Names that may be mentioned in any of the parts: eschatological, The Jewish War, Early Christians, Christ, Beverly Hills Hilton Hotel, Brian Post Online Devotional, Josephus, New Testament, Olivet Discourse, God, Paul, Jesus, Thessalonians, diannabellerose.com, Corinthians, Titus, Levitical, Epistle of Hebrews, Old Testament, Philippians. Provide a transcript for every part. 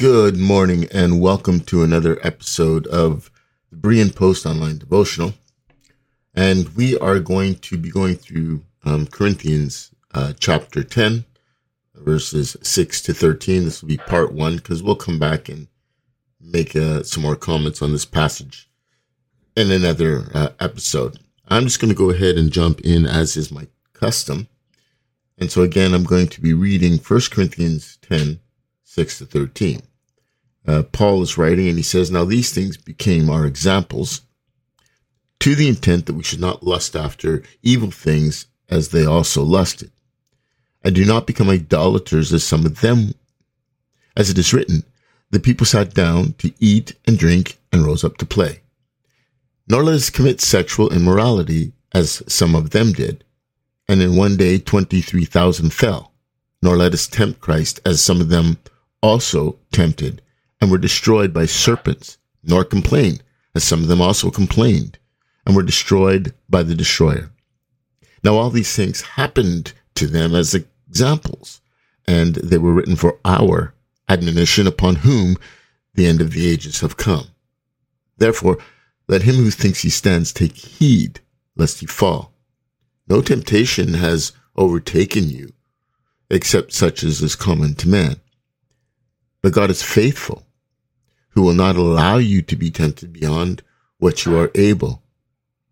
Good morning and welcome to another episode of the Brian Post Online Devotional. And we are going to be going through Corinthians chapter 10, verses 6 to 13. This will be part one because we'll come back and make some more comments on this passage in another episode. I'm just going to go ahead and jump in as is my custom. And so again, I'm going to be reading 1 Corinthians 10, 6 to 13. Paul is writing and he says, "Now these things became our examples to the intent that we should not lust after evil things as they also lusted. And do not become idolaters as some of them. As it is written, the people sat down to eat and drink and rose up to play. Nor let us commit sexual immorality as some of them did. And in one day 23,000 fell. Nor let us tempt Christ as some of them also tempted and were destroyed by serpents, nor complain, as some of them also complained, and were destroyed by the destroyer. Now all these things happened to them as examples, and they were written for our admonition, upon whom the end of the ages have come. Therefore, let him who thinks he stands take heed, lest he fall. No temptation has overtaken you, except such as is common to man. But God is faithful, who will not allow you to be tempted beyond what you are able,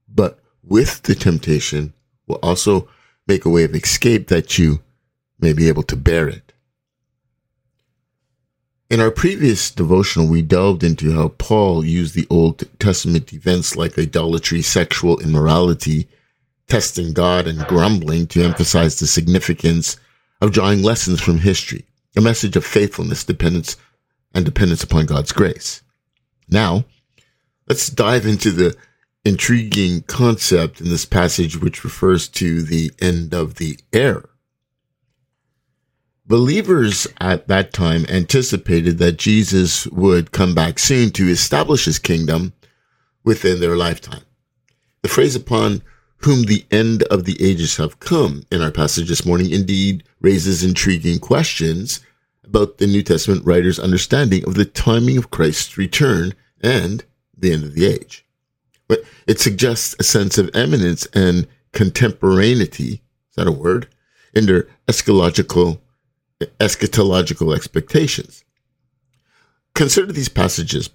but with the temptation will also make a way of escape that you may be able to bear it." In our previous devotional, we delved into how Paul used the Old Testament events like idolatry, sexual immorality, testing God, and grumbling to emphasize the significance of drawing lessons from history, a message of faithfulness, dependence upon God's grace. Now, let's dive into the intriguing concept in this passage, which refers to the end of the era. Believers at that time anticipated that Jesus would come back soon to establish his kingdom within their lifetime. The phrase "upon whom the end of the ages have come" in our passage this morning indeed raises intriguing questions about the New Testament writers' understanding of the timing of Christ's return and the end of the age. But it suggests a sense of eminence and contemporaneity, is that a word, in their eschatological expectations. Consider these passages.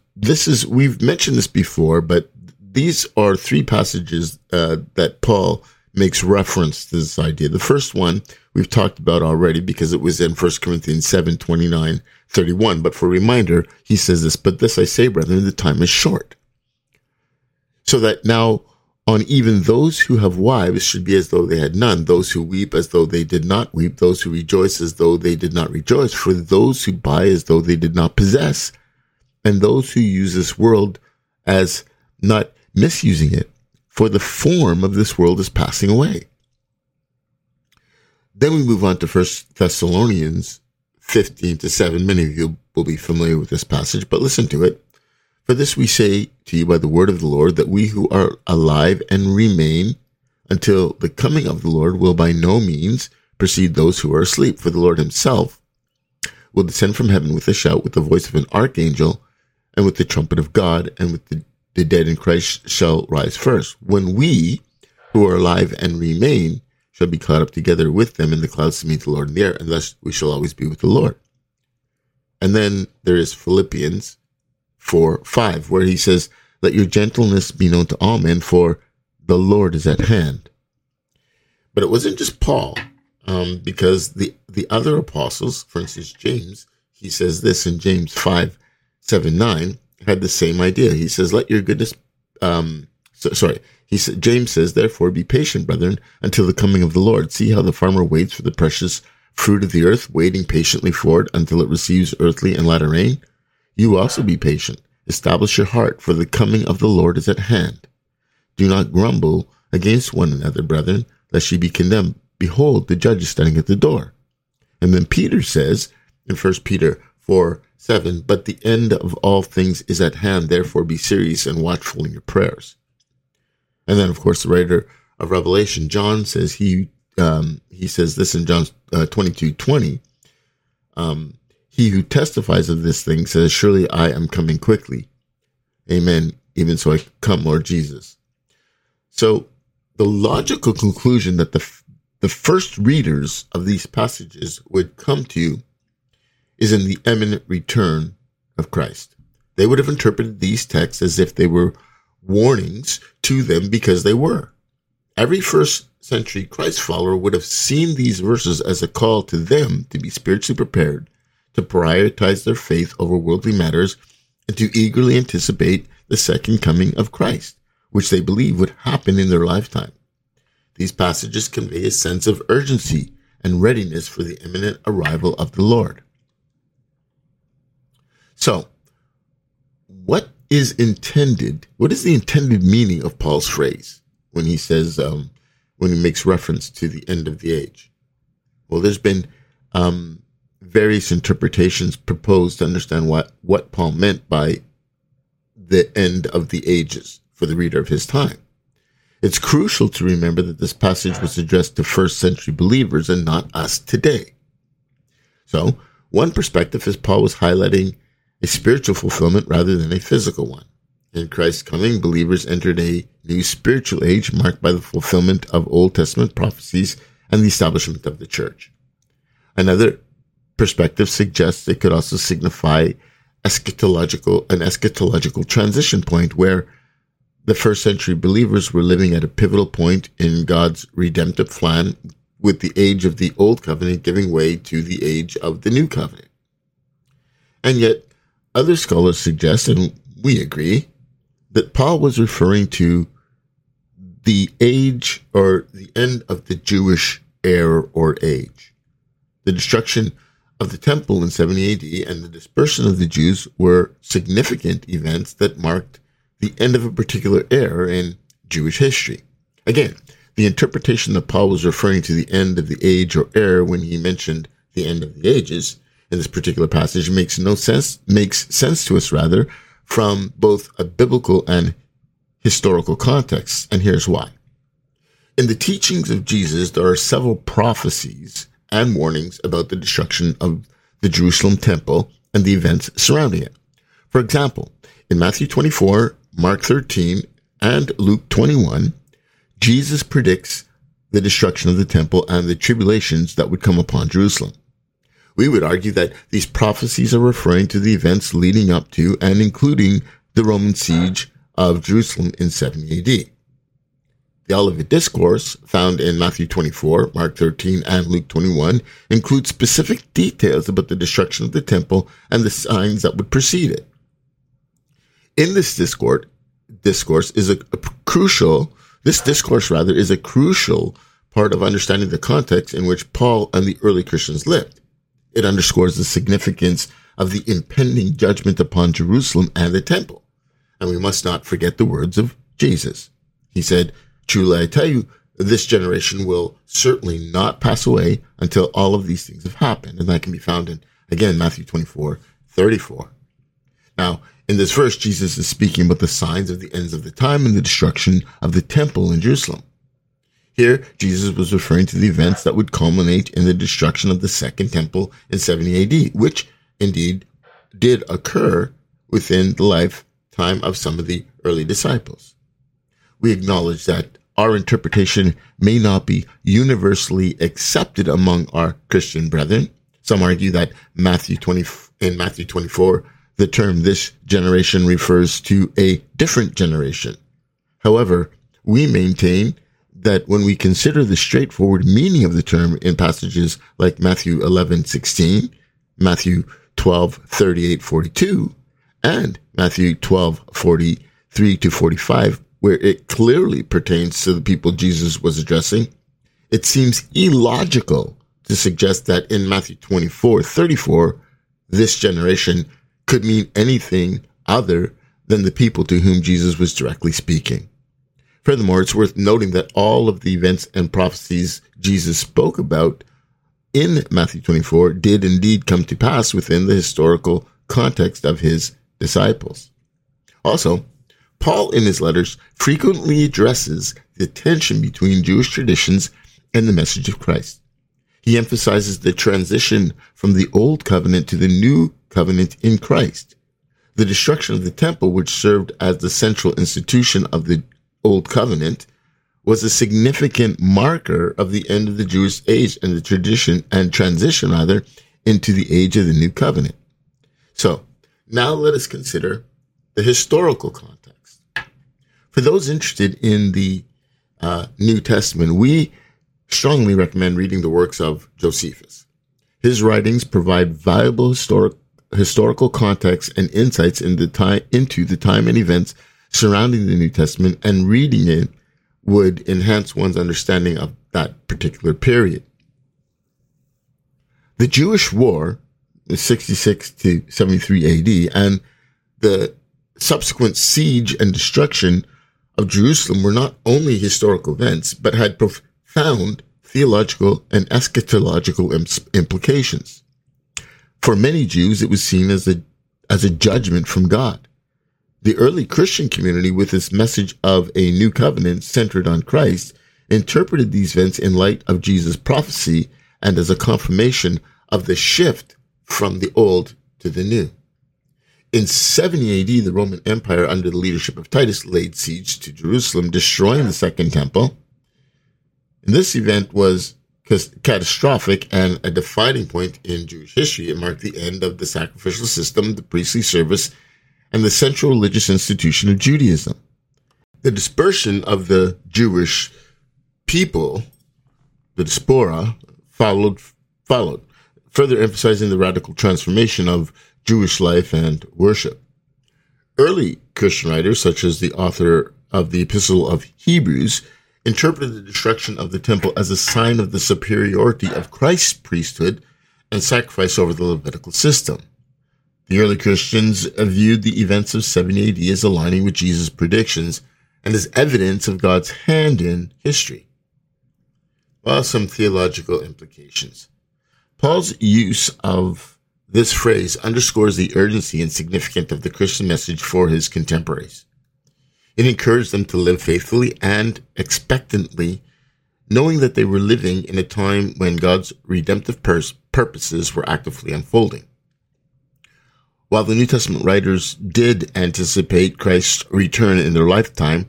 We've mentioned this before, but these are three passages that Paul makes reference to this idea. The first one we've talked about already because it was in 1 Corinthians 7:29-31. But for reminder, he says this, "But this I say, brethren, the time is short. So that now on even those who have wives should be as though they had none, those who weep as though they did not weep, those who rejoice as though they did not rejoice, for those who buy as though they did not possess, and those who use this world as not misusing it, for the form of this world is passing away." Then we move on to 1 Thessalonians 15:7. Many of you will be familiar with this passage, but listen to it. "For this we say to you by the word of the Lord, that we who are alive and remain until the coming of the Lord will by no means precede those who are asleep. For the Lord himself will descend from heaven with a shout, with the voice of an archangel, and with the trumpet of God, and with the dead in Christ shall rise first. When we, who are alive and remain, shall be caught up together with them in the clouds to meet the Lord in the air, and thus we shall always be with the Lord." And then there is Philippians 4:5, where he says, "Let your gentleness be known to all men, for the Lord is at hand." But it wasn't just Paul, because the other apostles, for instance, James, he says this in James 5:7-9, had the same idea. He says, James says, "Therefore be patient, brethren, until the coming of the Lord. See how the farmer waits for the precious fruit of the earth, waiting patiently for it until it receives earthly and latter rain. You also be patient. Establish your heart, for the coming of the Lord is at hand. Do not grumble against one another, brethren, lest ye be condemned. Behold, the judge is standing at the door." And then Peter says in 1 Peter 4:7, "But the end of all things is at hand. Therefore be serious and watchful in your prayers." And then, of course, the writer of Revelation, John, says he says this in John 22:20. He who testifies of this thing says, surely I am coming quickly. Amen. Even so, I come, Lord Jesus. So the logical conclusion that the first readers of these passages would come to is in the imminent return of Christ. They would have interpreted these texts as if they were warnings to them, because they were. Every first century Christ follower would have seen these verses as a call to them to be spiritually prepared, to prioritize their faith over worldly matters, and to eagerly anticipate the second coming of Christ, which they believed would happen in their lifetime. These passages convey a sense of urgency and readiness for the imminent arrival of the Lord. So, what is the intended meaning of Paul's phrase when he says, when he makes reference to the end of the age? Well, there's been various interpretations proposed to understand what Paul meant by the end of the ages for the reader of his time. It's crucial to remember that this passage was addressed to first century believers and not us today. So, one perspective is Paul was highlighting a spiritual fulfillment rather than a physical one. In Christ's coming, believers entered a new spiritual age marked by the fulfillment of Old Testament prophecies and the establishment of the church. Another perspective suggests it could also signify an eschatological transition point where the first century believers were living at a pivotal point in God's redemptive plan, with the age of the Old Covenant giving way to the age of the New Covenant. And yet, other scholars suggest, and we agree, that Paul was referring to the age or the end of the Jewish era or age. The destruction of the temple in 70 AD and the dispersion of the Jews were significant events that marked the end of a particular era in Jewish history. Again, the interpretation that Paul was referring to the end of the age or era when he mentioned the end of the ages in this particular passage makes sense to us, rather, from both a biblical and historical context, and here's why. In the teachings of Jesus, there are several prophecies and warnings about the destruction of the Jerusalem temple and the events surrounding it. For example, in Matthew 24, Mark 13, and Luke 21, Jesus predicts the destruction of the temple and the tribulations that would come upon Jerusalem. We would argue that these prophecies are referring to the events leading up to and including the Roman siege of Jerusalem in 70 AD. The Olivet Discourse, found in Matthew 24, Mark 13, and Luke 21, includes specific details about the destruction of the temple and the signs that would precede it. In this discourse is a crucial part of understanding the context in which Paul and the early Christians lived. It underscores the significance of the impending judgment upon Jerusalem and the temple. And we must not forget the words of Jesus. He said, "Truly I tell you, this generation will certainly not pass away until all of these things have happened." And that can be found in, again, Matthew 24:34. Now, in this verse, Jesus is speaking about the signs of the ends of the time and the destruction of the temple in Jerusalem. Here, Jesus was referring to the events that would culminate in the destruction of the second temple in 70 AD, which indeed did occur within the lifetime of some of the early disciples. We acknowledge that our interpretation may not be universally accepted among our Christian brethren. Some argue that in Matthew 24, the term "this generation" refers to a different generation. However, we maintain that when we consider the straightforward meaning of the term in passages like Matthew 11:16, Matthew 12:38-42, and Matthew 12:43-45, where it clearly pertains to the people Jesus was addressing, it seems illogical to suggest that in Matthew 24:34, this generation could mean anything other than the people to whom Jesus was directly speaking. Furthermore, it's worth noting that all of the events and prophecies Jesus spoke about in Matthew 24 did indeed come to pass within the historical context of his disciples. Also, Paul in his letters frequently addresses the tension between Jewish traditions and the message of Christ. He emphasizes the transition from the old covenant to the new covenant in Christ. The destruction of the temple, which served as the central institution of the old covenant, was a significant marker of the end of the Jewish age and the tradition and transition, rather, into the age of the new covenant. So, now let us consider the historical context. For those interested in the New Testament, we strongly recommend reading the works of Josephus. His writings provide valuable historical context and insights into the time and events surrounding the New Testament, and reading it would enhance one's understanding of that particular period. The Jewish War, 66 to 73 AD, and the subsequent siege and destruction of Jerusalem were not only historical events, but had profound theological and eschatological implications. For many Jews, it was seen as a judgment from God. The early Christian community, with its message of a new covenant centered on Christ, interpreted these events in light of Jesus' prophecy and as a confirmation of the shift from the old to the new. In 70 AD, the Roman Empire, under the leadership of Titus, laid siege to Jerusalem, destroying the Second Temple. And this event was catastrophic and a defining point in Jewish history. It marked the end of the sacrificial system, the priestly service, and the central religious institution of Judaism. The dispersion of the Jewish people, the diaspora, followed, further emphasizing the radical transformation of Jewish life and worship. Early Christian writers, such as the author of the Epistle of Hebrews, interpreted the destruction of the temple as a sign of the superiority of Christ's priesthood and sacrifice over the Levitical system. The early Christians viewed the events of 70 AD as aligning with Jesus' predictions and as evidence of God's hand in history. Well, some theological implications. Paul's use of this phrase underscores the urgency and significance of the Christian message for his contemporaries. It encouraged them to live faithfully and expectantly, knowing that they were living in a time when God's redemptive purposes were actively unfolding. While the New Testament writers did anticipate Christ's return in their lifetime,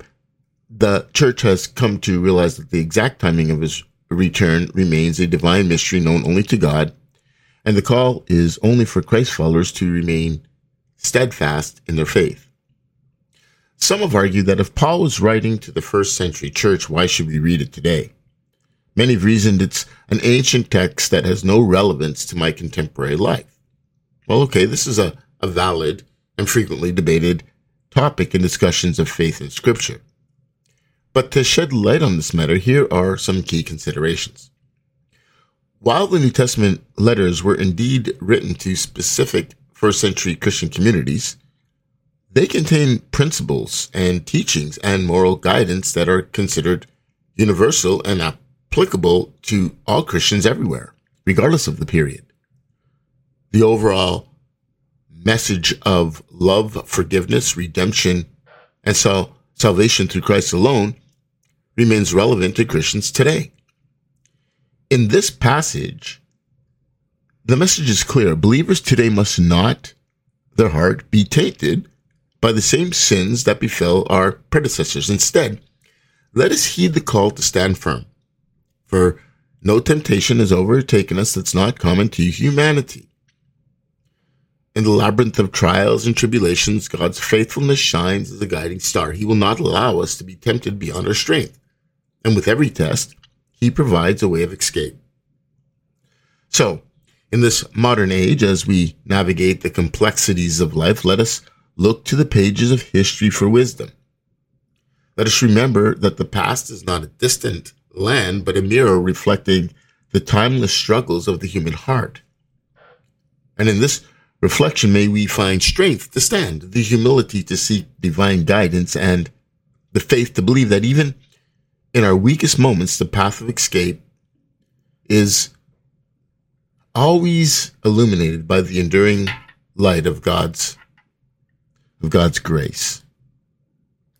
the church has come to realize that the exact timing of his return remains a divine mystery known only to God, and the call is only for Christ followers to remain steadfast in their faith. Some have argued that if Paul was writing to the first century church, why should we read it today? Many have reasoned it's an ancient text that has no relevance to my contemporary life. Well, okay, this is a valid and frequently debated topic in discussions of faith and Scripture. But to shed light on this matter, here are some key considerations. While the New Testament letters were indeed written to specific first century Christian communities, they contain principles and teachings and moral guidance that are considered universal and applicable to all Christians everywhere, regardless of the period. The overall message of love, forgiveness, redemption, and salvation through Christ alone remains relevant to Christians today. In this passage, the message is clear. Believers today must not, their heart, be tainted by the same sins that befell our predecessors. Instead, let us heed the call to stand firm, for no temptation has overtaken us that's not common to humanity. In the labyrinth of trials and tribulations, God's faithfulness shines as a guiding star. He will not allow us to be tempted beyond our strength, and with every test, He provides a way of escape. So, in this modern age, as we navigate the complexities of life, let us look to the pages of history for wisdom. Let us remember that the past is not a distant land, but a mirror reflecting the timeless struggles of the human heart. And in this reflection, may we find strength to stand, the humility to seek divine guidance, and the faith to believe that even in our weakest moments, the path of escape is always illuminated by the enduring light of God's grace.